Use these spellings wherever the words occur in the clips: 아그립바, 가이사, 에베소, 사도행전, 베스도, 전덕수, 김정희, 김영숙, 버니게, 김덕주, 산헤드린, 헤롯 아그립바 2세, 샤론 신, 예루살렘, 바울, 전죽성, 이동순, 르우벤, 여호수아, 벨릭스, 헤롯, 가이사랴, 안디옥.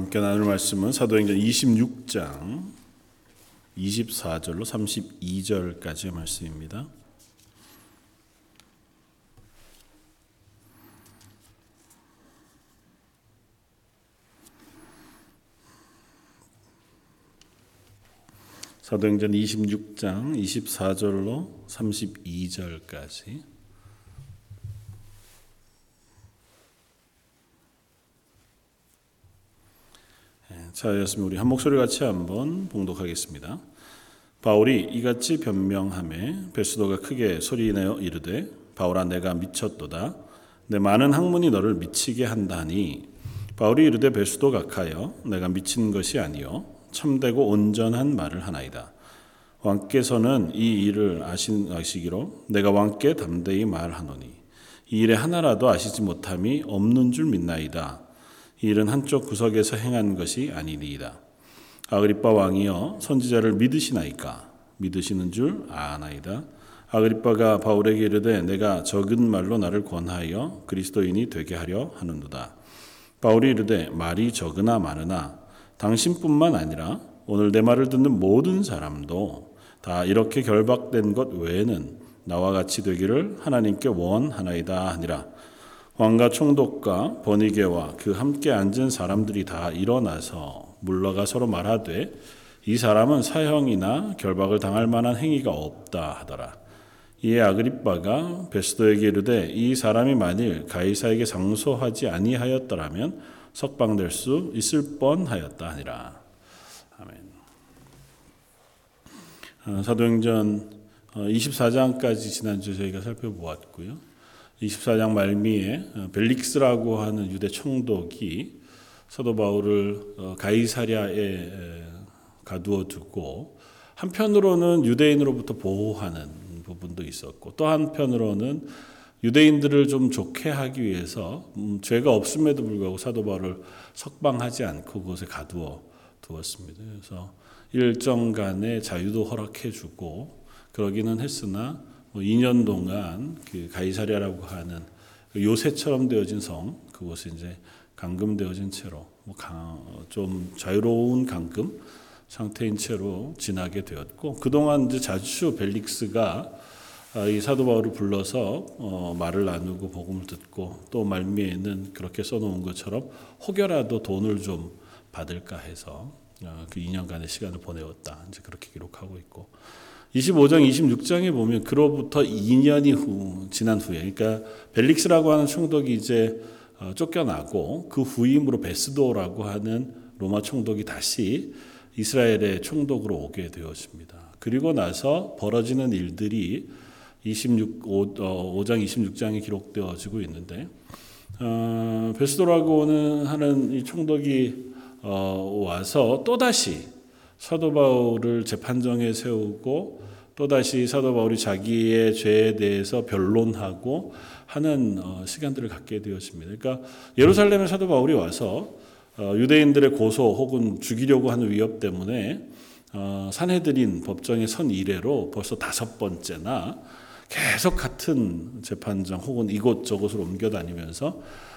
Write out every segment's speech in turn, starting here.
함께 나눌 말씀은 사도행전 26장 24절로 32절까지의 말씀입니다. 사도행전 26장 24절로 32절까지 자였으면 우리 한 목소리 같이 한번 봉독하겠습니다. 바울이 이같이 변명하며 베스도가 크게 소리내어 이르되 바울아 내가 미쳤도다. 내 많은 학문이 너를 미치게 한다니. 바울이 이르되 베스도 각하여 내가 미친 것이 아니요 참되고 온전한 말을 하나이다. 왕께서는 이 일을 아시기로 내가 왕께 담대히 말하노니 이 일에 하나라도 아시지 못함이 없는 줄 믿나이다. 이 일은 한쪽 구석에서 행한 것이 아니니이다. 아그립바 왕이여 선지자를 믿으시나이까? 믿으시는 줄 아나이다. 아그립바가 바울에게 이르되 내가 적은 말로 나를 권하여 그리스도인이 되게 하려 하는도다. 바울이 이르되 말이 적으나 많으나 당신뿐만 아니라 오늘 내 말을 듣는 모든 사람도 다 이렇게 결박된 것 외에는 나와 같이 되기를 하나님께 원하나이다 하니라. 왕과 총독과 버니게와 그 함께 앉은 사람들이 다 일어나서 물러가 서로 말하되 이 사람은 사형이나 결박을 당할 만한 행위가 없다 하더라. 이에 아그립바가 베스도에게 이르되 이 사람이 만일 가이사에게 상소하지 아니하였더라면 석방될 수 있을 뻔하였다 하니라. 아멘. 사도행전 24장까지 지난주에 저희가 살펴보았고요. 24장 말미에 벨릭스라고 하는 유대 총독이 사도 바울을 가이사랴에 가두어 두고 한편으로는 유대인으로부터 보호하는 부분도 있었고 또 한편으로는 유대인들을 좀 좋게 하기 위해서 죄가 없음에도 불구하고 사도 바울을 석방하지 않고 그곳에 가두어 두었습니다. 그래서 일정간의 자유도 허락해주고 그러기는 했으나 2년 동안 그 가이사랴라고 하는 요새처럼 되어진 성 그곳에 이제 감금되어진 채로 좀 자유로운 감금 상태인 채로 지나게 되었고 그동안 이제 자주 벨릭스가 이 사도 바울을 불러서 말을 나누고 복음을 듣고 또 말미에는 그렇게 써놓은 것처럼 혹여라도 돈을 좀 받을까 해서 그 2년간의 시간을 보내었다. 이제 그렇게 기록하고 있고 25장 26장에 보면 그로부터 2년이 지난 후에 그러니까 벨릭스라고 하는 총독이 이제 쫓겨나고 그 후임으로 베스도라고 하는 로마 총독이 다시 이스라엘의 총독으로 오게 되었습니다. 그리고 나서 벌어지는 일들이 5장 26장에 기록되어지고 있는데 베스도라고 하는 이 총독이 와서 또다시 사도 바울을 재판정에 세우고 또다시 사도 바울이 자기의 죄에 대해서 변론하고 하는 시간들을 갖게 되었습니다. 그러니까 예루살렘에 사도 바울이 와서 유대인들의 고소 혹은 죽이려고 하는 위협 때문에 산헤드린 법정에 선 이래로 벌써 5번째나 계속 같은 재판장 혹은 이곳저곳으로 옮겨다니면서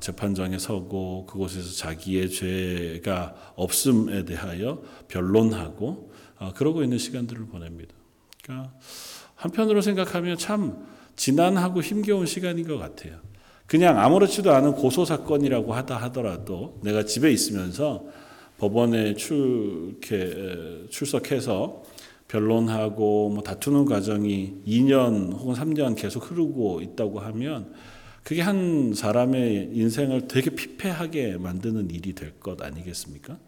재판장에 서고 그곳에서 자기의 죄가 없음에 대하여 변론하고 그러고 있는 시간들을 보냅니다. 그러니까 한편으로 생각하면 참 지난하고 힘겨운 시간인 것 같아요. 그냥 아무렇지도 않은 고소사건이라고 하더라도 내가 집에 있으면서 법원에 출석해서 변론하고 다투는 과정이 2년 혹은 3년 계속 흐르고 있다고 하면 그게 한 사람의 인생을 되게 피폐하게 만드는 일이 될 것 아니겠습니까?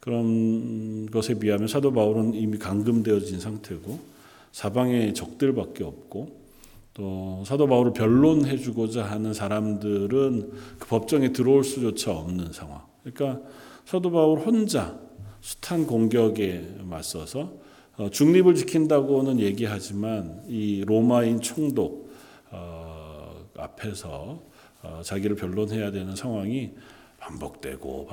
그런 것에 비하면 사도 바울은 이미 감금되어진 상태고 사방에 적들밖에 없고 또 사도 바울을 변론해주고자 하는 사람들은 그 법정에 들어올 수조차 없는 상황. 그러니까 사도 바울 혼자 숱한 공격에 맞서서 중립을 지킨다고는 얘기하지만 이 로마인 총독 앞에서 자기를 변론해야 되는 상황이 반복되고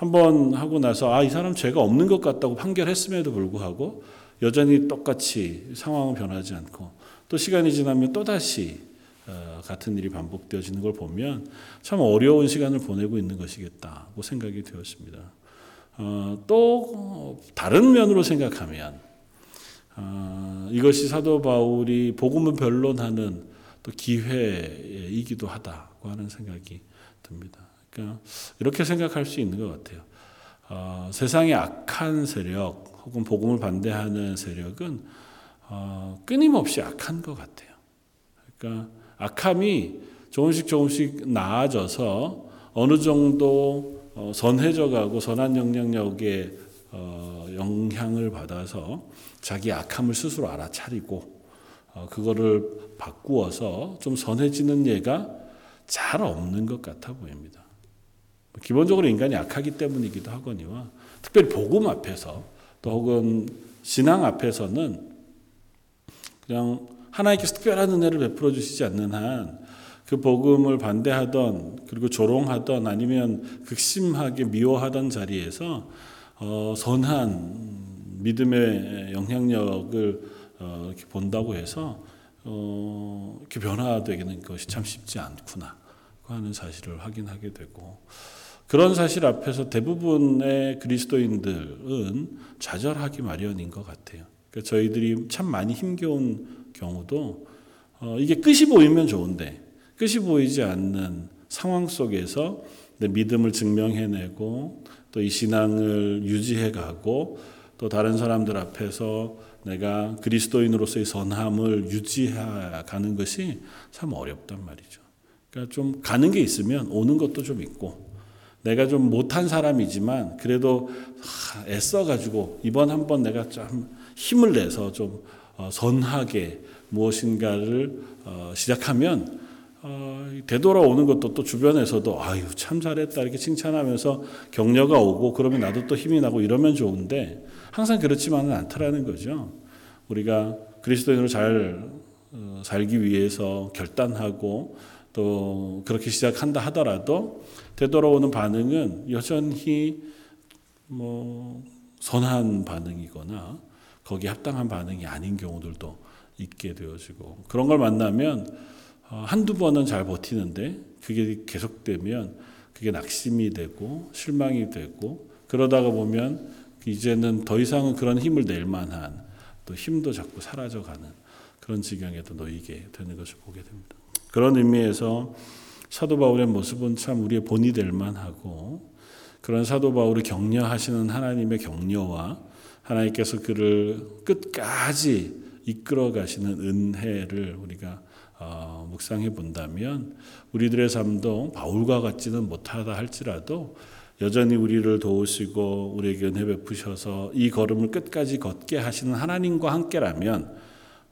한번 하고 나서 이 사람 죄가 없는 것 같다고 판결했음에도 불구하고 여전히 똑같이 상황은 변하지 않고 또 시간이 지나면 또다시 같은 일이 반복되어지는 걸 보면 참 어려운 시간을 보내고 있는 것이겠다고 생각이 되었습니다. 또 다른 면으로 생각하면 이것이 사도 바울이 복음을 변론하는 또 기회이기도 하다고 하는 생각이 듭니다. 그러니까 이렇게 생각할 수 있는 것 같아요. 세상의 악한 세력 혹은 복음을 반대하는 세력은 끊임없이 악한 것 같아요. 그러니까 악함이 조금씩 나아져서 어느 정도 선해져가고 선한 영향력에 영향을 받아서 자기 악함을 스스로 알아차리고 그거를 바꾸어서 좀 선해지는 예가 잘 없는 것 같아 보입니다. 기본적으로 인간이 악하기 때문이기도 하거니와 특별히 복음 앞에서 또 혹은 신앙 앞에서는 그냥 하나님께서 특별한 은혜를 베풀어 주시지 않는 한 그 복음을 반대하던 그리고 조롱하던 아니면 극심하게 미워하던 자리에서 선한 믿음의 영향력을 이렇게 본다고 해서 이렇게 변화되는 것이 참 쉽지 않구나 하는 사실을 확인하게 되고 그런 사실 앞에서 대부분의 그리스도인들은 좌절하기 마련인 것 같아요. 그러니까 저희들이 참 많이 힘겨운 경우도 이게 끝이 보이면 좋은데 끝이 보이지 않는 상황 속에서 내 믿음을 증명해내고 또 이 신앙을 유지해가고 또 다른 사람들 앞에서 내가 그리스도인으로서의 선함을 유지해가는 것이 참 어렵단 말이죠. 그러니까 좀 가는 게 있으면 오는 것도 좀 있고 내가 좀 못한 사람이지만 그래도 애써가지고 이번 한번 내가 좀 힘을 내서 좀 선하게 무엇인가를 시작하면 되돌아오는 것도 또 주변에서도 아유 참 잘했다 이렇게 칭찬하면서 격려가 오고 그러면 나도 또 힘이 나고 이러면 좋은데 항상 그렇지만은 않더라는 거죠. 우리가 그리스도인으로 잘 살기 위해서 결단하고 또 그렇게 시작한다 하더라도 되돌아오는 반응은 여전히 선한 반응이거나 거기에 합당한 반응이 아닌 경우들도 있게 되어지고 그런 걸 만나면 한두 번은 잘 버티는데 그게 계속되면 그게 낙심이 되고 실망이 되고 그러다가 보면 이제는 더 이상은 그런 힘을 낼 만한 또 힘도 자꾸 사라져가는 그런 지경에도 놓이게 되는 것을 보게 됩니다. 그런 의미에서 사도 바울의 모습은 참 우리의 본이 될 만하고 그런 사도 바울을 격려하시는 하나님의 격려와 하나님께서 그를 끝까지 이끌어 가시는 은혜를 우리가 묵상해 본다면 우리들의 삶도 바울과 같지는 못하다 할지라도 여전히 우리를 도우시고 우리에게 은혜 베푸셔서 이 걸음을 끝까지 걷게 하시는 하나님과 함께라면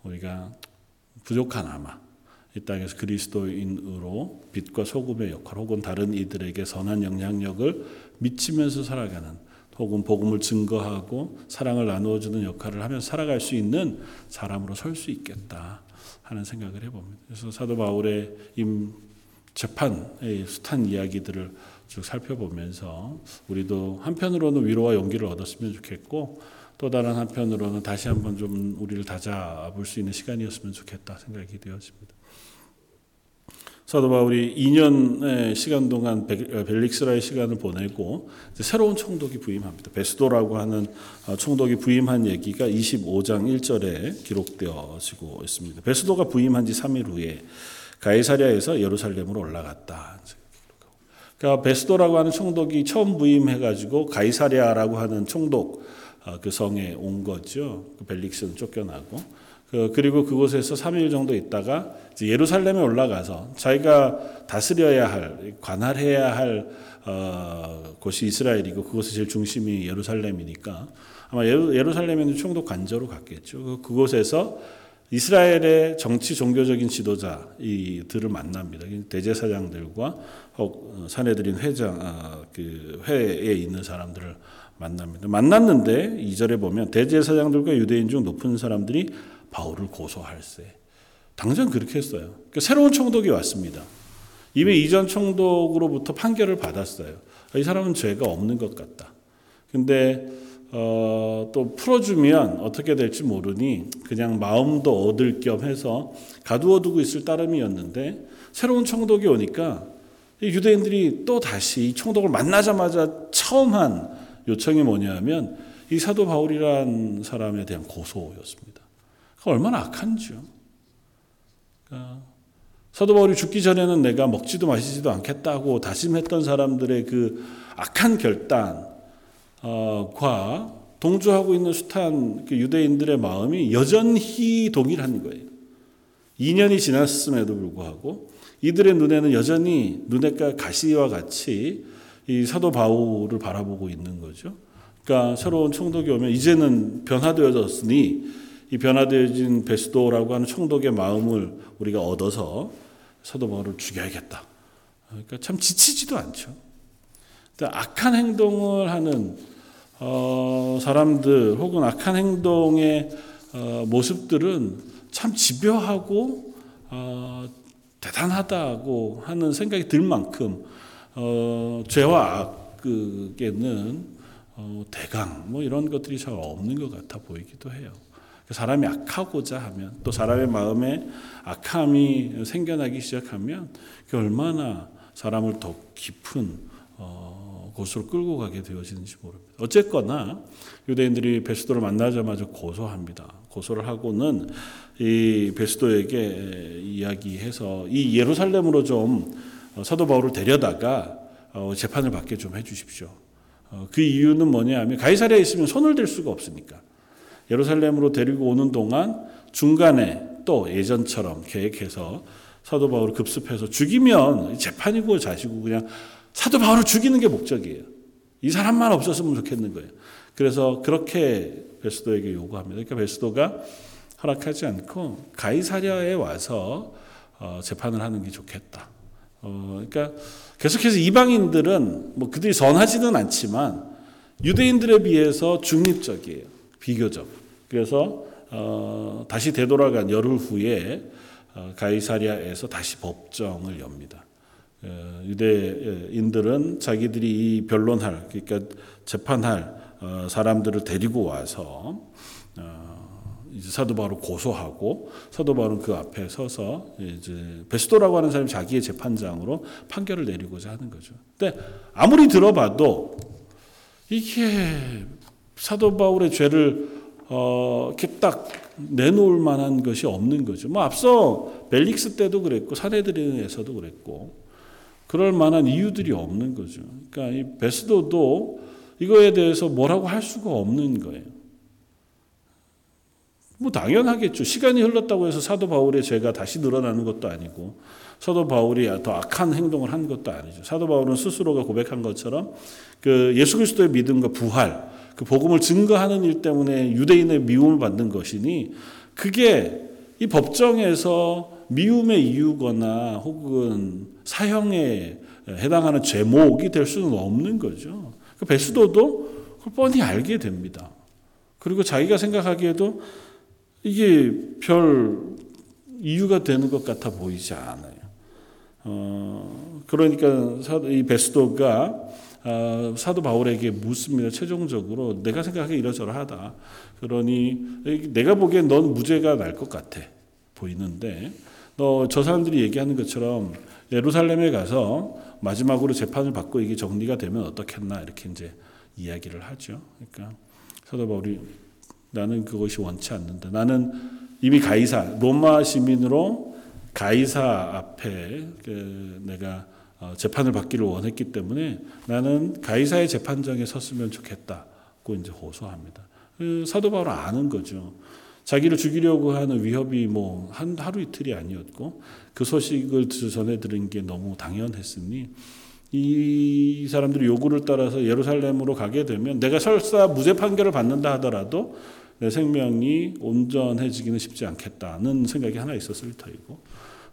우리가 부족하나마 이 땅에서 그리스도인으로 빛과 소금의 역할 혹은 다른 이들에게 선한 영향력을 미치면서 살아가는 혹은 복음을 증거하고 사랑을 나누어주는 역할을 하며 살아갈 수 있는 사람으로 설 수 있겠다 하는 생각을 해봅니다. 그래서 사도 바울의 재판의 숱한 이야기들을 쭉 살펴보면서 우리도 한편으로는 위로와 용기를 얻었으면 좋겠고 또 다른 한편으로는 다시 한번 좀 우리를 다잡을 수 있는 시간이었으면 좋겠다 생각이 되어집니다. 사도 바울이 2년의 시간 동안 벨릭스라의 시간을 보내고 이제 새로운 총독이 부임합니다. 베스도라고 하는 총독이 부임한 얘기가 25장 1절에 기록되어지고 있습니다. 베스도가 부임한 지 3일 후에 가이사랴에서 예루살렘으로 올라갔다. 그러니까 베스도라고 하는 총독이 처음 부임해가지고 가이사랴라고 하는 총독 그 성에 온 거죠. 벨릭스는 쫓겨나고 그리고 그곳에서 3일 정도 있다가 이제 예루살렘에 올라가서 자기가 다스려야 할, 관할해야 할 곳이 이스라엘이고 그곳의 제일 중심이 예루살렘이니까 아마 예루살렘에는 총독 관저로 갔겠죠. 그곳에서 이스라엘의 정치 종교적인 지도자들을 만납니다. 대제사장들과 산헤드린 회에 있는 사람들을 만납니다. 만났는데 2절에 보면 대제사장들과 유대인 중 높은 사람들이 바울을 고소할세. 당장 그렇게 했어요. 그러니까 새로운 총독이 왔습니다. 이미 이전 총독으로부터 판결을 받았어요. 이 사람은 죄가 없는 것 같다. 근데 또 풀어주면 어떻게 될지 모르니 그냥 마음도 얻을 겸 해서 가두어두고 있을 따름이었는데 새로운 총독이 오니까 유대인들이 또 다시 이 총독을 만나자마자 처음 한 요청이 뭐냐면 이 사도 바울이란 사람에 대한 고소였습니다. 얼마나 악한지요. 그러니까 사도 바울이 죽기 전에는 내가 먹지도 마시지도 않겠다고 다짐했던 사람들의 그 악한 결단 과 동조하고 있는 숱한 그 유대인들의 마음이 여전히 동일한 거예요. 2년이 지났음에도 불구하고 이들의 눈에는 여전히 눈엣가 가시와 같이 이 사도 바울을 바라보고 있는 거죠. 그러니까 새로운 총독이 오면 이제는 변화되어졌으니 이 변화되어진 베스도라고 하는 총독의 마음을 우리가 얻어서 사도 바울을 죽여야겠다. 그러니까 참 지치지도 않죠. 악한 행동을 하는 사람들 혹은 악한 행동의 모습들은 참 집요하고 대단하다고 하는 생각이 들 만큼 죄와 악에는 대강 뭐 이런 것들이 잘 없는 것 같아 보이기도 해요. 사람이 악하고자 하면 또 사람의 마음에 악함이 생겨나기 시작하면 그게 얼마나 사람을 더 깊은 곳으로 끌고 가게 되어지는지 모릅니다. 어쨌거나 유대인들이 베스도를 만나자마자 고소합니다. 고소를 하고는 이 베스도에게 이야기해서 이 예루살렘으로 좀 사도 바울을 데려다가 재판을 받게 좀 해주십시오. 그 이유는 뭐냐면 가이사랴에 있으면 손을 댈 수가 없으니까 예루살렘으로 데리고 오는 동안 중간에 또 예전처럼 계획해서 사도 바울을 급습해서 죽이면 재판이고 자시고 그냥 사도 바울을 죽이는 게 목적이에요. 이 사람만 없었으면 좋겠는 거예요. 그래서 그렇게 베스도에게 요구합니다. 그러니까 베스도가 허락하지 않고 가이사랴에 와서 재판을 하는 게 좋겠다. 그러니까 계속해서 이방인들은 뭐 그들이 선하지는 않지만 유대인들에 비해서 중립적이에요. 비교적. 그래서 다시 되돌아간 열흘 후에 가이사랴에서 다시 법정을 엽니다. 유대인들은 자기들이 이 변론할, 그러니까 재판할 사람들을 데리고 와서 이제 사도 바울을 고소하고 사도 바울은 그 앞에 서서 이제 베스도라고 하는 사람이 자기의 재판장으로 판결을 내리고자 하는 거죠. 근데 아무리 들어봐도 이게 사도 바울의 죄를 이렇게 딱 내놓을 만한 것이 없는 거죠. 뭐 앞서 벨릭스 때도 그랬고 산헤드린에서도 그랬고. 그럴 만한 이유들이 없는 거죠. 그러니까 이 베스도도 이거에 대해서 뭐라고 할 수가 없는 거예요. 뭐 당연하겠죠. 시간이 흘렀다고 해서 사도 바울의 죄가 다시 늘어나는 것도 아니고 사도 바울이 더 악한 행동을 한 것도 아니죠. 사도 바울은 스스로가 고백한 것처럼 그 예수 그리스도의 믿음과 부활, 그 복음을 증거하는 일 때문에 유대인의 미움을 받는 것이니 그게 이 법정에서 미움의 이유거나 혹은 사형에 해당하는 죄목이 될 수는 없는 거죠. 베스도도 그걸 뻔히 알게 됩니다. 그리고 자기가 생각하기에도 이게 별 이유가 되는 것 같아 보이지 않아요. 그러니까 이 베스도가 사도 바울에게 묻습니다. 최종적으로 내가 생각하기에 이러저러하다. 그러니 내가 보기엔 넌 무죄가 날 것 같아 보이는데 너 저 사람들이 얘기하는 것처럼 예루살렘에 가서 마지막으로 재판을 받고 이게 정리가 되면 어떻겠나 이렇게 이제 이야기를 하죠. 그러니까 사도 바울이 나는 그것이 원치 않는다. 나는 이미 가이사 로마 시민으로 가이사 앞에 내가 재판을 받기를 원했기 때문에 나는 가이사의 재판장에 섰으면 좋겠다고 이제 호소합니다. 사도 바울은 아는 거죠. 자기를 죽이려고 하는 위협이 뭐 하루 이틀이 아니었고 그 소식을 전해 들은 게 너무 당연했으니 이 사람들이 요구를 따라서 예루살렘으로 가게 되면 내가 설사 무죄 판결을 받는다 하더라도 내 생명이 온전해지기는 쉽지 않겠다는 생각이 하나 있었을 터이고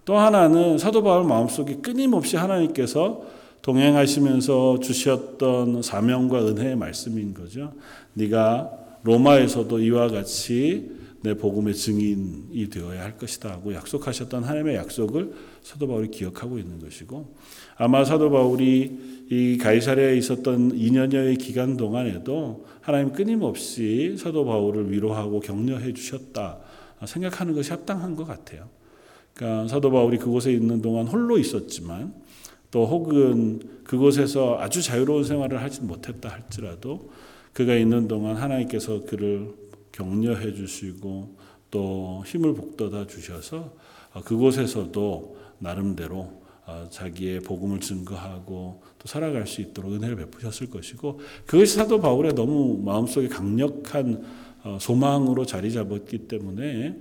또 하나는 사도 바울 마음속에 끊임없이 하나님께서 동행하시면서 주셨던 사명과 은혜의 말씀인 거죠. 네가 로마에서도 이와 같이 내 복음의 증인이 되어야 할 것이다 하고 약속하셨던 하나님의 약속을 사도 바울이 기억하고 있는 것이고, 아마 사도 바울이 이 가이사랴에 있었던 2년여의 기간 동안에도 하나님 끊임없이 사도 바울을 위로하고 격려해 주셨다 생각하는 것이 합당한 것 같아요. 그러니까 사도 바울이 그곳에 있는 동안 홀로 있었지만, 또 혹은 그곳에서 아주 자유로운 생활을 하지 못했다 할지라도 그가 있는 동안 하나님께서 그를 격려해 주시고 또 힘을 북돋아 주셔서 그곳에서도 나름대로 자기의 복음을 증거하고 또 살아갈 수 있도록 은혜를 베푸셨을 것이고, 그것이 사도 바울의 너무 마음속에 강력한 소망으로 자리 잡았기 때문에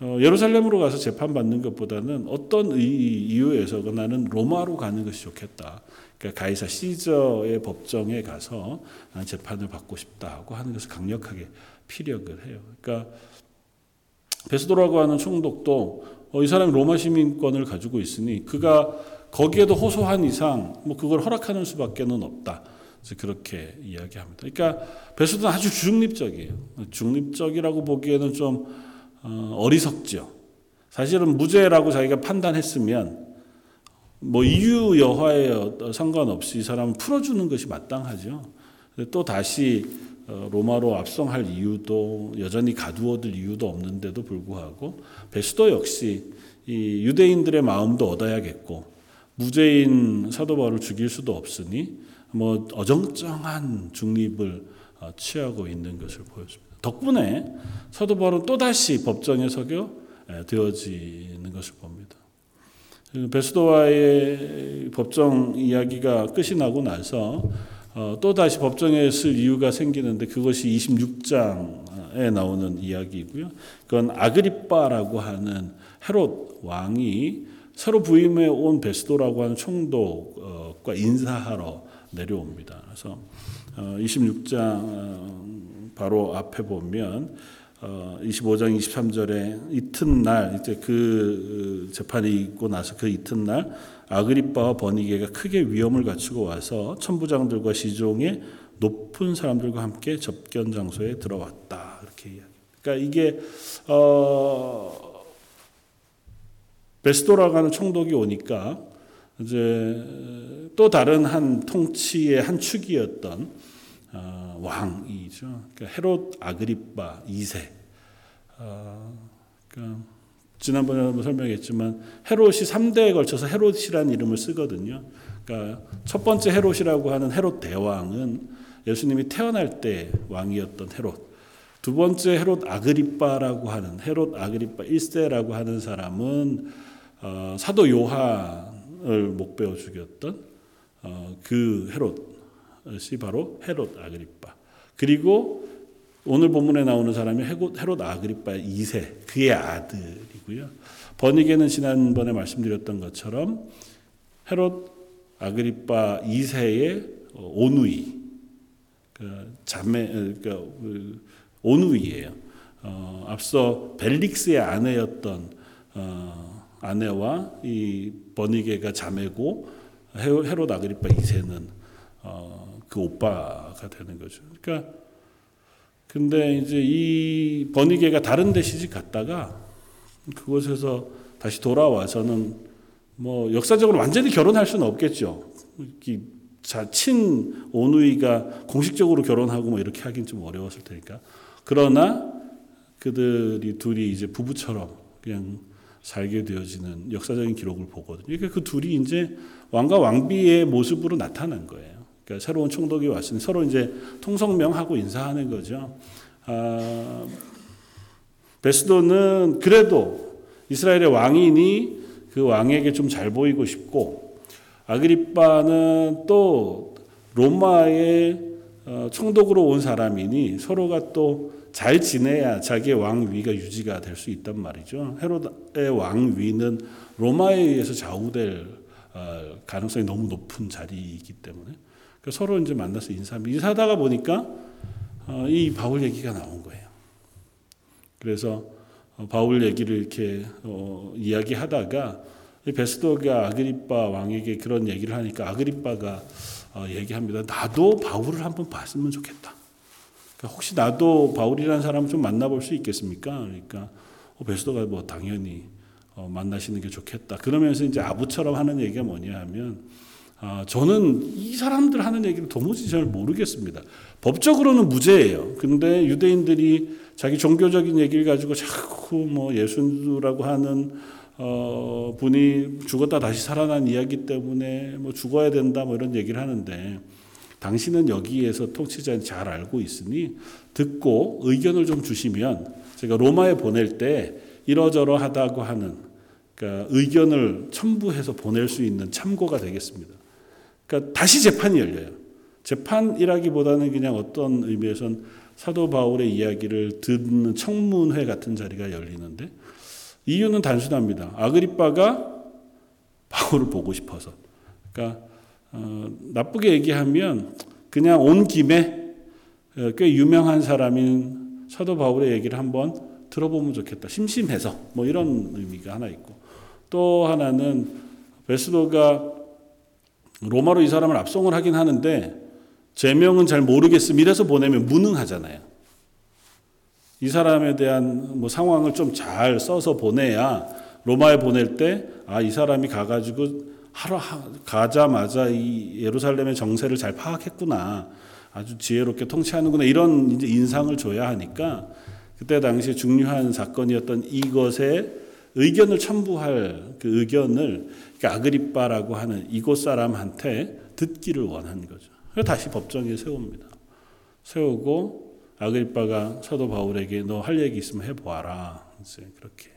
예루살렘으로 가서 재판받는 것보다는 어떤 이유에서건 나는 로마로 가는 것이 좋겠다. 그러니까 가이사 시저의 법정에 가서 난 재판을 받고 싶다 하고 하는 것을 강력하게 피력을 해요. 그러니까 베스도라고 하는 총독도 이 사람이 로마 시민권을 가지고 있으니 그가 거기에도 호소한 이상 뭐 그걸 허락하는 수밖에는 없다. 그래서 그렇게 이야기합니다. 그러니까 베스도는 아주 중립적이에요. 중립적이라고 보기에는 좀 어리석죠. 사실은 무죄라고 자기가 판단했으면 뭐 이유 여하에 상관없이 이 사람을 풀어주는 것이 마땅하죠. 근데 또 다시 로마로 압송할 이유도 여전히 가두어둘 이유도 없는데도 불구하고 베스도 역시 이 유대인들의 마음도 얻어야겠고 무죄인 사도 바울을 죽일 수도 없으니 뭐 어정쩡한 중립을 취하고 있는 것을 보여줍니다. 덕분에 사도 바울은 또다시 법정에 서게 되어지는 것을 봅니다. 베스도와의 법정 이야기가 끝이 나고 나서 또다시 법정에 쓸 이유가 생기는데 그것이 26장에 나오는 이야기이고요. 그건 아그립바라고 하는 헤롯 왕이 새로 부임해 온 베스도라고 하는 총독과 인사하러 내려옵니다. 그래서 26장 바로 앞에 보면 25장 23절에 이튿날 이제 그 재판이 있고 나서 그 이튿날 아그립바와 버니게가 크게 위험을 갖추고 와서 천부장들과 시종의 높은 사람들과 함께 접견 장소에 들어왔다. 이렇게 이야기. 그러니까 이게 베스도라고 하는 총독이 오니까 이제 또 다른 한 통치의 한 축이었던 왕이죠. 그러니까 헤롯 아그립바 2세. 그러니까 지난번에 한번 설명했지만 헤롯이 3대에 걸쳐서 헤롯이라는 이름을 쓰거든요. 그러니까 첫 번째 헤롯이라고 하는 헤롯 대왕은 예수님이 태어날 때 왕이었던 헤롯. 두 번째 헤롯 아그립바라고 하는 헤롯 아그립바 1세라고 하는 사람은 사도 요한을 목베어 죽였던 그 헤롯. 이 바로 헤롯 아그립바. 그리고 오늘 본문에 나오는 사람이 헤롯 아그립바 2세, 그의 아들이고요. 버니게는 지난번에 말씀드렸던 것처럼 헤롯 아그립바 2세의 오누이, 그러니까 오누이예요. 앞서 벨릭스의 아내였던 아내와 이 버니게가 자매고 헤롯 아그립바 2세는 그 오빠가 되는 거죠. 그러니까 근데 이제 이 버니게가 다른 데 시집 갔다가 그곳에서 다시 돌아와서는 뭐 역사적으로 완전히 결혼할 수는 없겠죠. 친 오누이가 공식적으로 결혼하고 뭐 이렇게 하긴 좀 어려웠을 테니까. 그러나 그들이 둘이 이제 부부처럼 그냥 살게 되어지는 역사적인 기록을 보거든요. 그러니까 그 둘이 이제 왕과 왕비의 모습으로 나타난 거예요. 그러니까 새로운 총독이 왔으니 서로 이제 통성명하고 인사하는 거죠. 베스도는 그래도 이스라엘의 왕이니 그 왕에게 좀 잘 보이고 싶고, 아그립바는 또 로마의 총독으로 온 사람이니 서로가 또 잘 지내야 자기의 왕위가 유지가 될 수 있단 말이죠. 헤롯의 왕위는 로마에 의해서 좌우될 가능성이 너무 높은 자리이기 때문에 서로 이제 만나서 인사하다가 보니까 이 바울 얘기가 나온 거예요. 그래서 바울 얘기를 이렇게 이야기하다가 베스도가 아그립바 왕에게 그런 얘기를 하니까 아그립바가 얘기합니다. 나도 바울을 한번 봤으면 좋겠다. 혹시 나도 바울이라는 사람을 좀 만나볼 수 있겠습니까? 그러니까 베스도가 뭐 당연히 만나시는 게 좋겠다. 그러면서 이제 아부처럼 하는 얘기가 뭐냐 하면 저는 이 사람들 하는 얘기를 도무지 잘 모르겠습니다. 법적으로는 무죄예요. 근데 유대인들이 자기 종교적인 얘기를 가지고 자꾸 뭐 예수라고 하는 분이 죽었다 다시 살아난 이야기 때문에 뭐 죽어야 된다 뭐 이런 얘기를 하는데 당신은 여기에서 통치자인 잘 알고 있으니 듣고 의견을 좀 주시면 제가 로마에 보낼 때 이러저러하다고 하는 그러니까 의견을 첨부해서 보낼 수 있는 참고가 되겠습니다. 그러니까 다시 재판이 열려요. 재판이라기보다는 그냥 어떤 의미에선 사도 바울의 이야기를 듣는 청문회 같은 자리가 열리는데 이유는 단순합니다. 아그립바가 바울을 보고 싶어서. 그러니까 나쁘게 얘기하면 그냥 온 김에 꽤 유명한 사람인 사도 바울의 얘기를 한번 들어보면 좋겠다. 심심해서 뭐 이런 의미가 하나 있고 또 하나는 베스도가 로마로 이 사람을 압송을 하긴 하는데 제명은 잘 모르겠음 이래서 보내면 무능하잖아요. 이 사람에 대한 뭐 상황을 좀 잘 써서 보내야 로마에 보낼 때 아, 이 사람이 가가지고 가자마자 이 예루살렘의 정세를 잘 파악했구나. 아주 지혜롭게 통치하는구나. 이런 이제 인상을 줘야 하니까 그때 당시 중요한 사건이었던 이것에 의견을 첨부할 그 의견을 아그립바라고 하는 이곳 사람한테 듣기를 원한 거죠. 그래서 다시 법정에 세웁니다. 세우고 아그립바가 사도 바울에게 너 할 얘기 있으면 해보아라. 이제 그렇게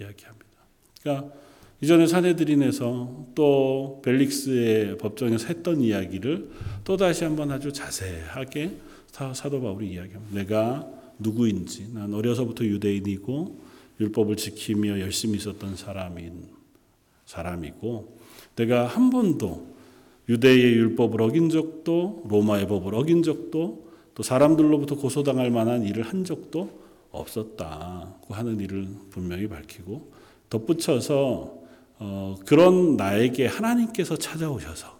이야기합니다. 그러니까 이전에 산헤드린에서 또 벨릭스의 법정에서 했던 이야기를 또 다시 한번 아주 자세하게 사도 바울이 이야기합니다. 내가 누구인지, 난 어려서부터 유대인이고 율법을 지키며 열심히 있었던 사람이고, 내가 한 번도 유대의 율법을 어긴 적도 로마의 법을 어긴 적도 또 사람들로부터 고소당할 만한 일을 한 적도 없었다고 하는 일을 분명히 밝히고 덧붙여서 그런 나에게 하나님께서 찾아오셔서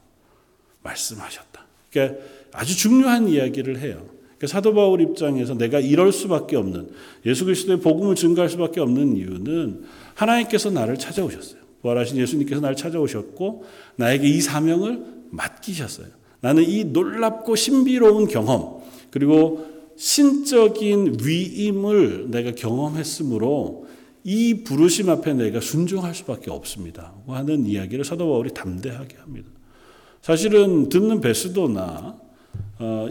말씀하셨다. 그러니까 아주 중요한 이야기를 해요. 그러니까 사도 바울 입장에서 내가 이럴 수밖에 없는 예수 그리스도의 복음을 증거할 수밖에 없는 이유는 하나님께서 나를 찾아오셨어요. 부활하신 예수님께서 나를 찾아오셨고 나에게 이 사명을 맡기셨어요. 나는 이 놀랍고 신비로운 경험 그리고 신적인 위임을 내가 경험했으므로 이 부르심 앞에 내가 순종할 수밖에 없습니다. 하는 이야기를 사도 바울이 담대하게 합니다. 사실은 듣는 베스도나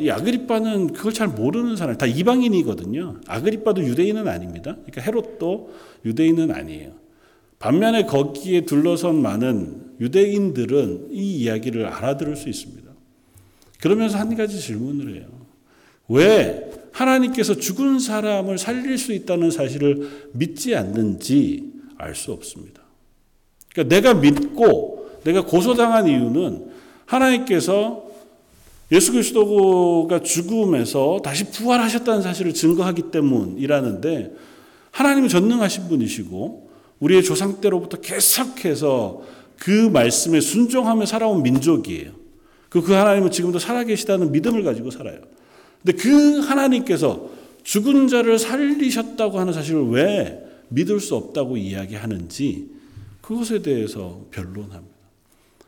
이 아그립바는 그걸 잘 모르는 사람, 다 이방인이거든요. 아그립바도 유대인은 아닙니다. 그러니까 헤롯도 유대인은 아니에요. 반면에 거기에 둘러선 많은 유대인들은 이 이야기를 알아들을 수 있습니다. 그러면서 한 가지 질문을 해요. 왜 하나님께서 죽은 사람을 살릴 수 있다는 사실을 믿지 않는지 알 수 없습니다. 그러니까 내가 믿고 내가 고소당한 이유는 하나님께서 예수 그리스도가 죽음에서 다시 부활하셨다는 사실을 증거하기 때문이라는데 하나님은 전능하신 분이시고 우리의 조상 때로부터 계속해서 그 말씀에 순종하며 살아온 민족이에요. 그 하나님은 지금도 살아계시다는 믿음을 가지고 살아요. 근데 그 하나님께서 죽은 자를 살리셨다고 하는 사실을 왜 믿을 수 없다고 이야기하는지 그것에 대해서 변론합니다.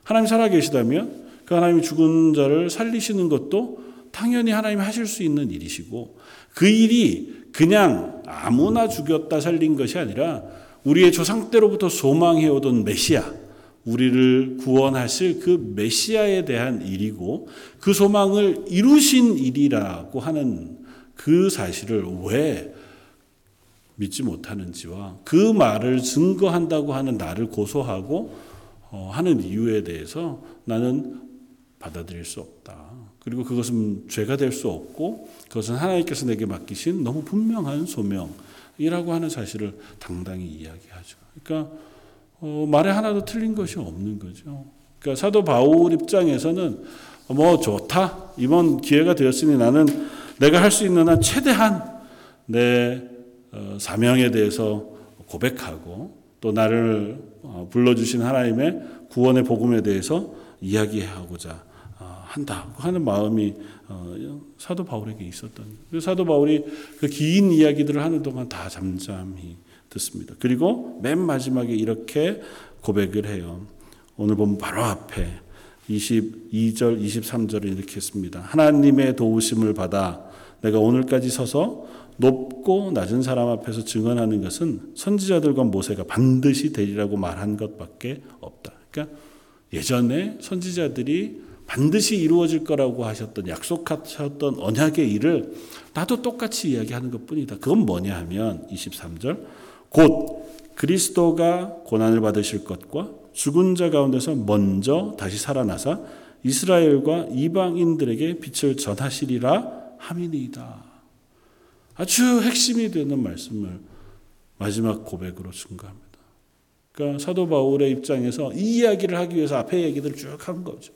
하나님 살아계시다면 그 하나님이 죽은 자를 살리시는 것도 당연히 하나님이 하실 수 있는 일이시고 그 일이 그냥 아무나 죽였다 살린 것이 아니라 우리의 조상 때로부터 소망해오던 메시아 우리를 구원하실 그 메시아에 대한 일이고 그 소망을 이루신 일이라고 하는 그 사실을 왜 믿지 못하는지와 그 말을 증거한다고 하는 나를 고소하고 하는 이유에 대해서 나는 받아들일 수 없다. 그리고 그것은 죄가 될 수 없고 그것은 하나님께서 내게 맡기신 너무 분명한 소명이라고 하는 사실을 당당히 이야기하죠. 그러니까 말에 하나도 틀린 것이 없는 거죠. 그러니까 사도 바울 입장에서는 뭐 좋다. 이번 기회가 되었으니 나는 내가 할 수 있는 한 최대한 내 사명에 대해서 고백하고 또 나를 불러주신 하나님의 구원의 복음에 대해서 이야기하고자 한다 하는 마음이 사도 바울에게 있었던. 그래서 사도 바울이 그 긴 이야기들을 하는 동안 다 잠잠히 듣습니다. 그리고 맨 마지막에 이렇게 고백을 해요. 오늘 보면 바로 앞에 22절, 23절을 이렇게 했습니다. 하나님의 도우심을 받아 내가 오늘까지 서서 높고 낮은 사람 앞에서 증언하는 것은 선지자들과 모세가 반드시 되리라고 말한 것밖에 없다. 그러니까 예전에 선지자들이 반드시 이루어질 거라고 하셨던, 약속하셨던 언약의 일을 나도 똑같이 이야기하는 것뿐이다. 그건 뭐냐 하면 23절, 곧 그리스도가 고난을 받으실 것과 죽은 자 가운데서 먼저 다시 살아나사 이스라엘과 이방인들에게 빛을 전하시리라 함이니이다. 아주 핵심이 되는 말씀을 마지막 고백으로 증거합니다. 그러니까 사도 바울의 입장에서 이 이야기를 하기 위해서 앞에 얘기들을 쭉 한 거죠.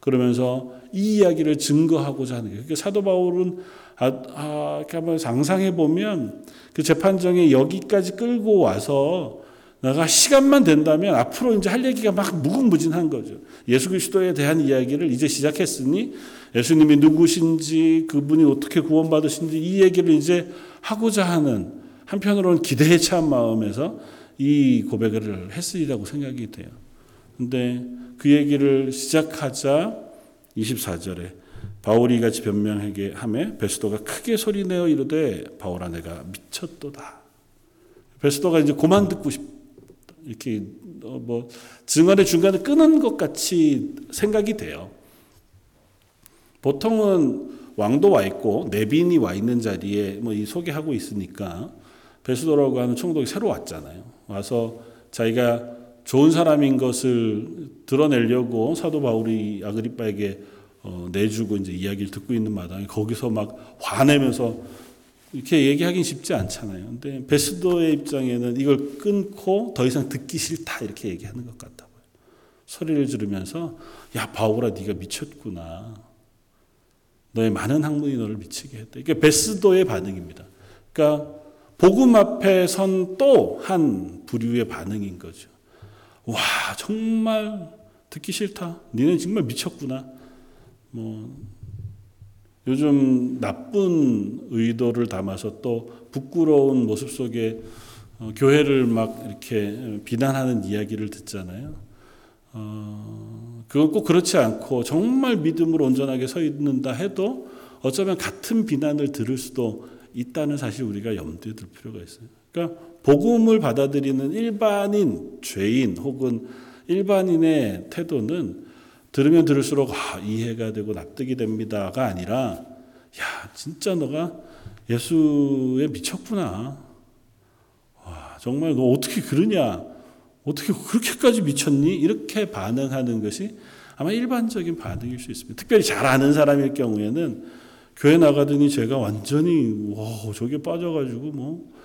그러면서 이 이야기를 증거하고자 하는 거예요. 그러니까 사도 바울은 이렇게 한번 상상해 보면 그 재판정에 여기까지 끌고 와서 내가 시간만 된다면 앞으로 이제 할 얘기가 막 무궁무진한 거죠. 예수 그리스도에 대한 이야기를 이제 시작했으니 예수님이 누구신지, 그분이 어떻게 구원받으신지 이 얘기를 이제 하고자 하는, 한편으로는 기대에 찬 마음에서 이 고백을 했으리라고 생각이 돼요. 근데 그 얘기를 시작하자 24절에 바울이 같이 변명하게 하며 베스도가 크게 소리내어 이르되 바울아 내가 미쳤도다. 베스도가 이제 고만 듣고 싶다. 이렇게 증언의 중간에 끊은 것 같이 생각이 돼요. 보통은 왕도 와 있고 내빈이 와 있는 자리에 이 소개하고 있으니까 베스도라고 하는 총독이 새로 왔잖아요. 와서 자기가 좋은 사람인 것을 드러내려고 사도 바울이 아그립바에게 내주고 이제 이야기를 듣고 있는 마당에 거기서 막 화내면서 이렇게 얘기하긴 쉽지 않잖아요. 근데 베스도의 입장에는 이걸 끊고 더 이상 듣기 싫다 이렇게 얘기하는 것 같다고요. 소리를 지르면서 야 바울아 네가 미쳤구나. 너의 많은 학문이 너를 미치게 했다. 이게 베스도의 반응입니다. 그러니까 복음 앞에 선 또 한 부류의 반응인 거죠. 와 정말 듣기 싫다. 니는 정말 미쳤구나. 요즘 나쁜 의도를 담아서 또 부끄러운 모습 속에 교회를 막 이렇게 비난하는 이야기를 듣잖아요. 그건 꼭 그렇지 않고 정말 믿음으로 온전하게 서 있는다 해도 어쩌면 같은 비난을 들을 수도 있다는 사실 우리가 염두에 둘 필요가 있어요. 그러니까 복음을 받아들이는 일반인, 죄인 혹은 일반인의 태도는 들으면 들을수록 이해가 되고 납득이 됩니다가 아니라 야 진짜 너가 예수에 미쳤구나. 와 정말 너 어떻게 그러냐. 어떻게 그렇게까지 미쳤니. 이렇게 반응하는 것이 아마 일반적인 반응일 수 있습니다. 특별히 잘 아는 사람일 경우에는 교회 나가더니 제가 완전히 와 저게 빠져가지고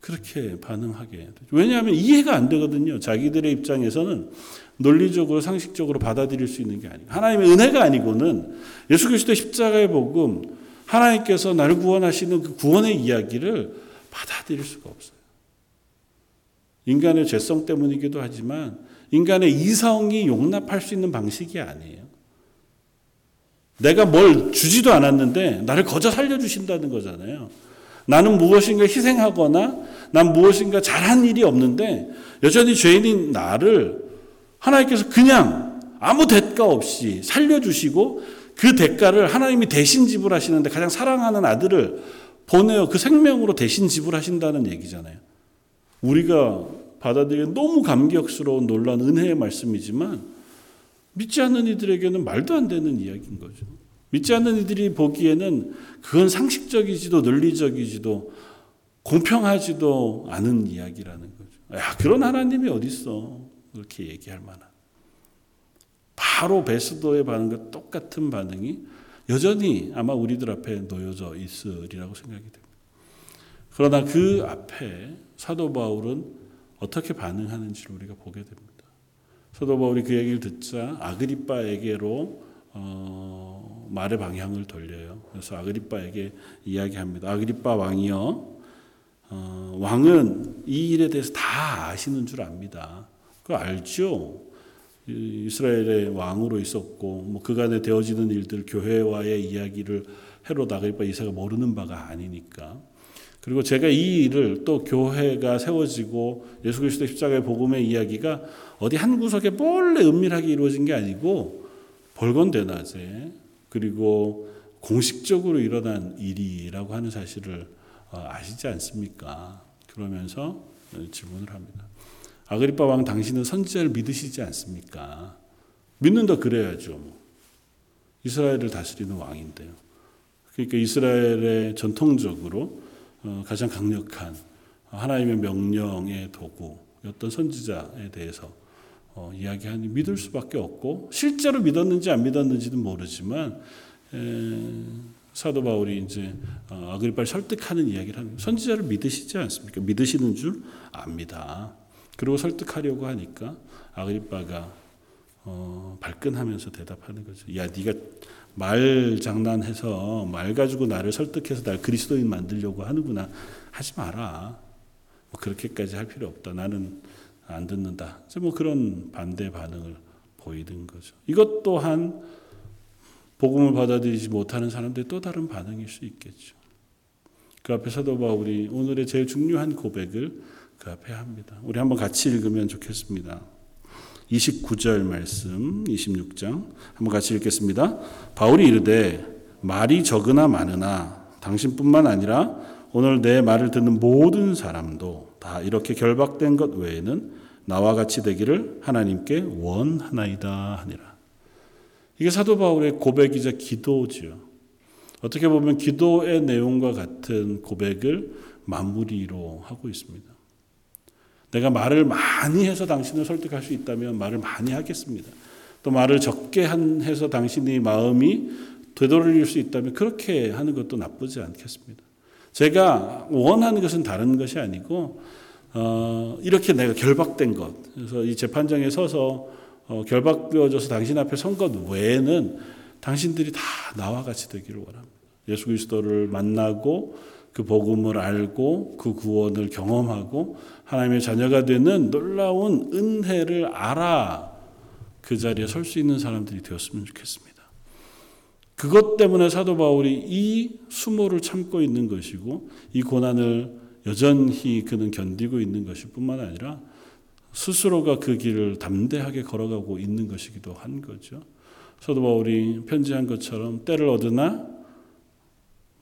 그렇게 반응하게. 왜냐하면 이해가 안 되거든요. 자기들의 입장에서는 논리적으로 상식적으로 받아들일 수 있는 게 아니고 하나님의 은혜가 아니고는 예수 그리스도의 십자가의 복음, 하나님께서 나를 구원하시는 그 구원의 이야기를 받아들일 수가 없어요. 인간의 죄성 때문이기도 하지만 인간의 이성이 용납할 수 있는 방식이 아니에요. 내가 뭘 주지도 않았는데 나를 거저 살려주신다는 거잖아요. 나는 무엇인가 희생하거나 난 무엇인가 잘한 일이 없는데 여전히 죄인인 나를 하나님께서 그냥 아무 대가 없이 살려주시고 그 대가를 하나님이 대신 지불하시는데 가장 사랑하는 아들을 보내어 그 생명으로 대신 지불하신다는 얘기잖아요. 우리가 받아들이기엔 너무 감격스러운 놀라운 은혜의 말씀이지만 믿지 않는 이들에게는 말도 안 되는 이야기인 거죠. 믿지 않는 이들이 보기에는 그건 상식적이지도 논리적이지도 공평하지도 않은 이야기라는 거죠. 야, 그런 하나님이 어디 있어? 그렇게 얘기할 만한. 바로 베스도의 반응과 똑같은 반응이 여전히 아마 우리들 앞에 놓여져 있으리라고 생각이 됩니다. 그러나 그 앞에 사도 바울은 어떻게 반응하는지를 우리가 보게 됩니다. 사도 바울이 그 얘기를 듣자 아그립바에게로 말의 방향을 돌려요. 그래서 아그립바에게 이야기합니다. 아그립바 왕이여, 왕은 이 일에 대해서 다 아시는 줄 압니다. 그거 알죠? 이스라엘의 왕으로 있었고 뭐 그간에 되어지는 일들, 교회와의 이야기를 헤롯 아그립바 2세가 모르는 바가 아니니까. 그리고 제가 이 일을 또 교회가 세워지고 예수 그리스도 십자가의 복음의 이야기가 어디 한 구석에 몰래 은밀하게 이루어진 게 아니고 벌건대낮에 그리고 공식적으로 일어난 일이라고 하는 사실을 아시지 않습니까? 그러면서 질문을 합니다. 아그립바 왕, 당신은 선지자를 믿으시지 않습니까? 믿는다 그래야죠. 뭐. 이스라엘을 다스리는 왕인데요. 그러니까 이스라엘의 전통적으로 가장 강력한 하나님의 명령의 도구였던 선지자에 대해서 이야기하니 믿을 수밖에 없고, 실제로 믿었는지 안 믿었는지는 모르지만 사도 바울이 이제 아그립바를 설득하는 이야기를 하는, 선지자를 믿으시지 않습니까? 믿으시는 줄 압니다. 그리고 설득하려고 하니까 아그립바가 발끈하면서 대답하는 거죠. 야, 네가 말 장난해서 말 가지고 나를 설득해서 날 그리스도인 만들려고 하는구나. 하지 마라. 뭐 그렇게까지 할 필요 없다. 나는 안 듣는다. 이제 뭐 그런 반대 반응을 보이는 거죠. 이것 또한 복음을 받아들이지 못하는 사람들의 또 다른 반응일 수 있겠죠. 그 앞에 사도 바울이 오늘의 제일 중요한 고백을 그 앞에 합니다. 우리 한번 같이 읽으면 좋겠습니다. 29절 말씀, 26장 한번 같이 읽겠습니다. 바울이 이르되 말이 적으나 많으나 당신뿐만 아니라 오늘 내 말을 듣는 모든 사람도 다 이렇게 결박된 것 외에는 나와 같이 되기를 하나님께 원하나이다 하니라. 이게 사도 바울의 고백이자 기도지요. 어떻게 보면 기도의 내용과 같은 고백을 마무리로 하고 있습니다. 내가 말을 많이 해서 당신을 설득할 수 있다면 말을 많이 하겠습니다. 또 말을 적게 해서 당신의 마음이 되돌릴 수 있다면 그렇게 하는 것도 나쁘지 않겠습니다. 제가 원하는 것은 다른 것이 아니고 이렇게 내가 결박된 것, 그래서 이 재판장에 서서 결박되어져서 당신 앞에 선 것 외에는 당신들이 다 나와 같이 되기를 원합니다. 예수 그리스도를 만나고 그 복음을 알고 그 구원을 경험하고 하나님의 자녀가 되는 놀라운 은혜를 알아 그 자리에 설 수 있는 사람들이 되었으면 좋겠습니다. 그것 때문에 사도 바울이 이 수모를 참고 있는 것이고 이 고난을 여전히 그는 견디고 있는 것일 뿐만 아니라 스스로가 그 길을 담대하게 걸어가고 있는 것이기도 한 거죠. 사도 바울이 편지한 것처럼 때를 얻으나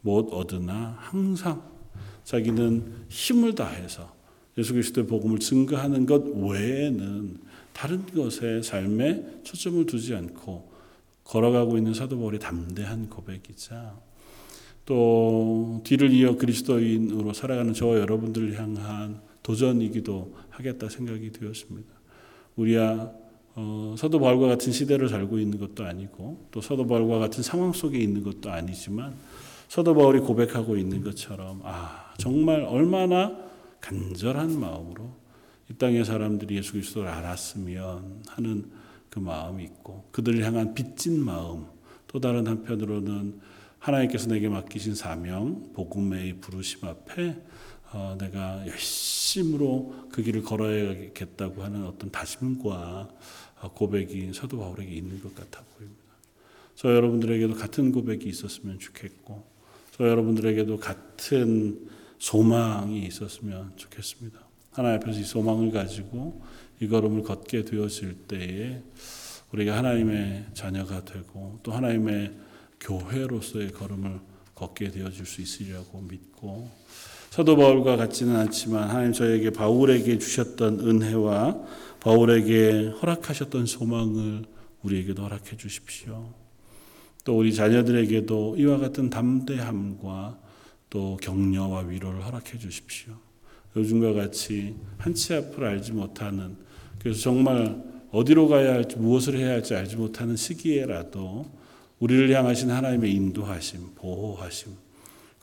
못 얻으나 항상 자기는 힘을 다해서 예수 그리스도의 복음을 증거하는 것 외에는 다른 것에 삶에 초점을 두지 않고 걸어가고 있는 사도 바울의 담대한 고백이자 또 뒤를 이어 그리스도인으로 살아가는 저와 여러분들을 향한 도전이기도 하겠다 생각이 되었습니다. 우리야 사도 바울과 같은 시대를 살고 있는 것도 아니고 또 사도 바울과 같은 상황 속에 있는 것도 아니지만 사도 바울이 고백하고 있는 것처럼 정말 얼마나 간절한 마음으로 이 땅의 사람들이 예수 그리스도를 알았으면 하는 그 마음이 있고 그들을 향한 빚진 마음, 또 다른 한편으로는 하나님께서 내게 맡기신 사명, 복음의 부르심 앞에 내가 열심으로 그 길을 걸어야겠다고 하는 어떤 다짐과 고백이 사도 바울에게 있는 것 같아 보입니다. 저 여러분들에게도 같은 고백이 있었으면 좋겠고 저 여러분들에게도 같은 소망이 있었으면 좋겠습니다. 하나님 앞에서 이 소망을 가지고 이 걸음을 걷게 되었을 때에 우리가 하나님의 자녀가 되고 또 하나님의 교회로서의 걸음을 걷게 되어질 수 있으리라고 믿고, 사도 바울과 같지는 않지만 하나님 저에게 바울에게 주셨던 은혜와 바울에게 허락하셨던 소망을 우리에게도 허락해 주십시오. 또 우리 자녀들에게도 이와 같은 담대함과 또 격려와 위로를 허락해 주십시오. 요즘과 같이 한치 앞을 알지 못하는, 그래서 정말 어디로 가야 할지 무엇을 해야 할지 알지 못하는 시기에라도 우리를 향하신 하나님의 인도하심, 보호하심,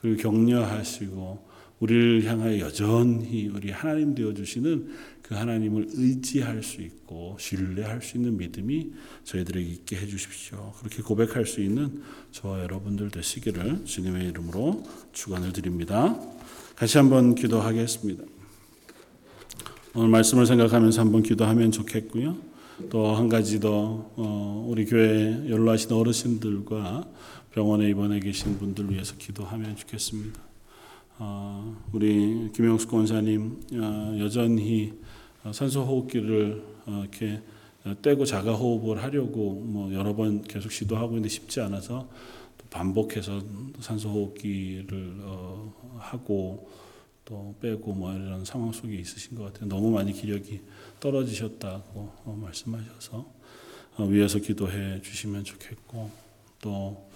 그리고 격려하시고 우리를 향하여 여전히 우리 하나님 되어주시는 그 하나님을 의지할 수 있고 신뢰할 수 있는 믿음이 저희들에게 있게 해주십시오. 그렇게 고백할 수 있는 저와 여러분들 되시기를 주님의 이름으로 축원을 드립니다. 같이 한번 기도하겠습니다. 오늘 말씀을 생각하면서 한번 기도하면 좋겠고요. 또 한 가지 더 우리 교회에 연로하신 어르신들과 병원에 입원해 계신 분들 위해서 기도하면 좋겠습니다. 우리 김영숙 권사님 여전히 산소호흡기를 이렇게 떼고 자가호흡을 하려고 여러 번 계속 시도하고 있는데 쉽지 않아서 또 반복해서 산소호흡기를 하고 또 빼고 이런 상황 속에 있으신 것 같아요. 너무 많이 기력이 떨어지셨다고 말씀하셔서 위에서 기도해 주시면 좋겠고, 또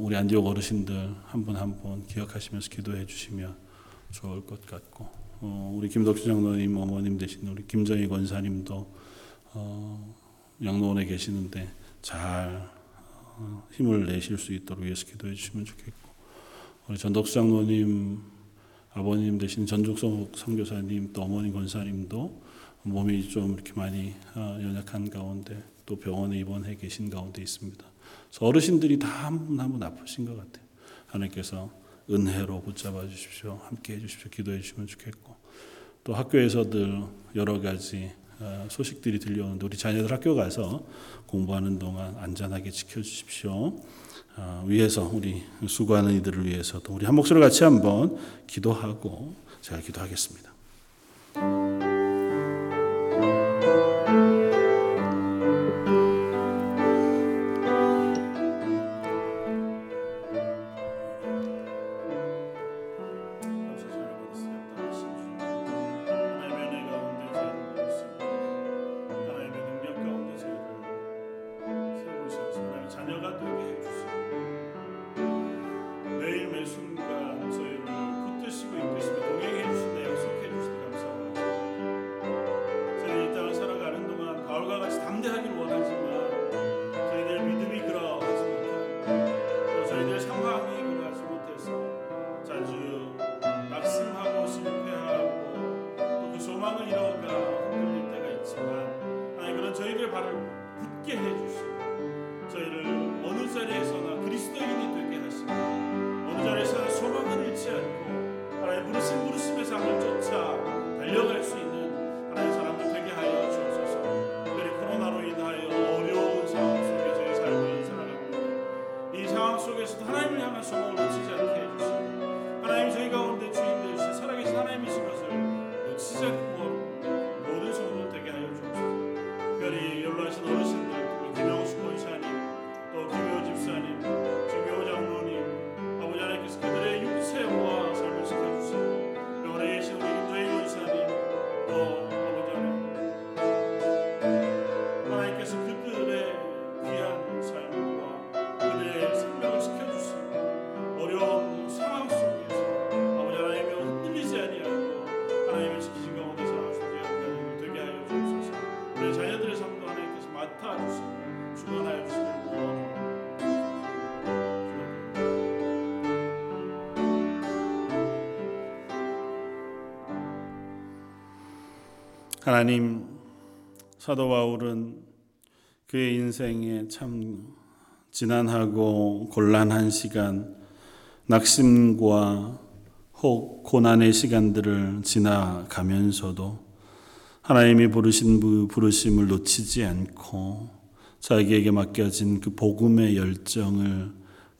우리 안디옥 어르신들 한 분 한 분 기억하시면서 기도해 주시면 좋을 것 같고, 우리 김덕주 장로님 어머님 되신 우리 김정희 권사님도 양로원에 계시는데 잘 힘을 내실 수 있도록 위해서 기도해 주시면 좋겠고, 우리 전덕수 장로님 아버님 되신 전죽성 선교사님 또 어머니 권사님도 몸이 좀 이렇게 많이 연약한 가운데 또 병원에 입원해 계신 가운데 있습니다. 그래서 어르신들이 다 한 분 한 분 아프신 것 같아요. 하나님께서 은혜로 붙잡아 주십시오. 함께 해 주십시오. 기도해 주시면 좋겠고, 또 학교에서들 여러 가지 소식들이 들려오는데 우리 자녀들 학교 가서 공부하는 동안 안전하게 지켜주십시오. 위에서 우리 수고하는 이들을 위해서도 우리 한 목소리 같이 한번 기도하고 제가 기도하겠습니다. 하나님, 사도 바울은 그의 인생에 참 지난하고 곤란한 시간, 낙심과 혹 고난의 시간들을 지나가면서도 하나님이 부르신 그 부르심을 놓치지 않고 자기에게 맡겨진 그 복음의 열정을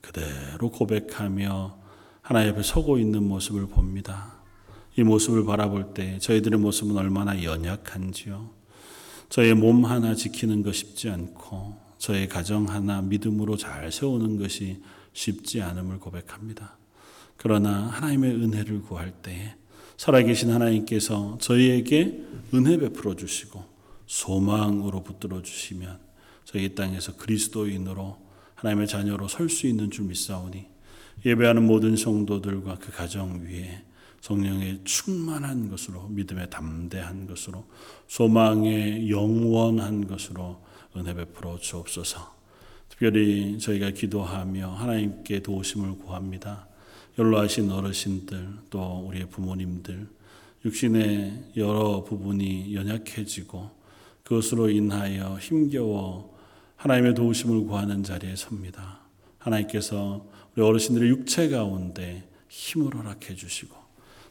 그대로 고백하며 하나님 앞에 서고 있는 모습을 봅니다. 이 모습을 바라볼 때 저희들의 모습은 얼마나 연약한지요. 저의 몸 하나 지키는 것 쉽지 않고 저의 가정 하나 믿음으로 잘 세우는 것이 쉽지 않음을 고백합니다. 그러나 하나님의 은혜를 구할 때에 살아계신 하나님께서 저희에게 은혜 베풀어 주시고 소망으로 붙들어 주시면 저희 땅에서 그리스도인으로 하나님의 자녀로 설 수 있는 줄 믿사오니, 예배하는 모든 성도들과 그 가정 위에 성령의 충만한 것으로, 믿음의 담대한 것으로, 소망의 영원한 것으로 은혜 베풀어 주옵소서. 특별히 저희가 기도하며 하나님께 도우심을 구합니다. 연로하신 어르신들, 또 우리의 부모님들, 육신의 여러 부분이 연약해지고 그것으로 인하여 힘겨워 하나님의 도우심을 구하는 자리에 섭니다. 하나님께서 우리 어르신들의 육체 가운데 힘을 허락해 주시고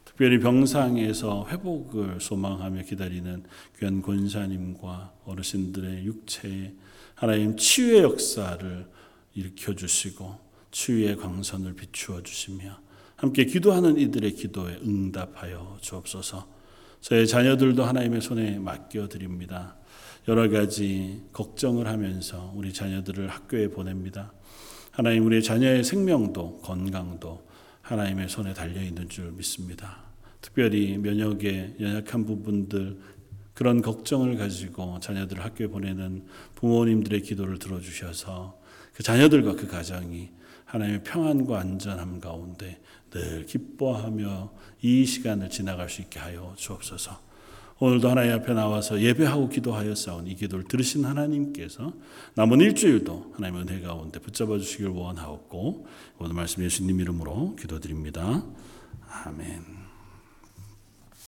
특별히 병상에서 회복을 소망하며 기다리는 귀한 권사님과 어르신들의 육체에 하나님 치유의 역사를 일으켜 주시고 치유의 광선을 비추어 주시며 함께 기도하는 이들의 기도에 응답하여 주옵소서. 저의 자녀들도 하나님의 손에 맡겨드립니다. 여러 가지 걱정을 하면서 우리 자녀들을 학교에 보냅니다. 하나님, 우리 자녀의 생명도 건강도 하나님의 손에 달려있는 줄 믿습니다. 특별히 면역에 연약한 부분들, 그런 걱정을 가지고 자녀들을 학교에 보내는 부모님들의 기도를 들어주셔서 그 자녀들과 그 가정이 하나님의 평안과 안전함 가운데 늘 기뻐하며 이 시간을 지나갈 수 있게 하여 주옵소서. 오늘도 하나님 앞에 나와서 예배하고 기도하였사온 이 기도를 들으신 하나님께서 남은 일주일도 하나님의 은혜 가운데 붙잡아 주시길 원하옵고, 오늘 말씀 예수님 이름으로 기도드립니다. 아멘.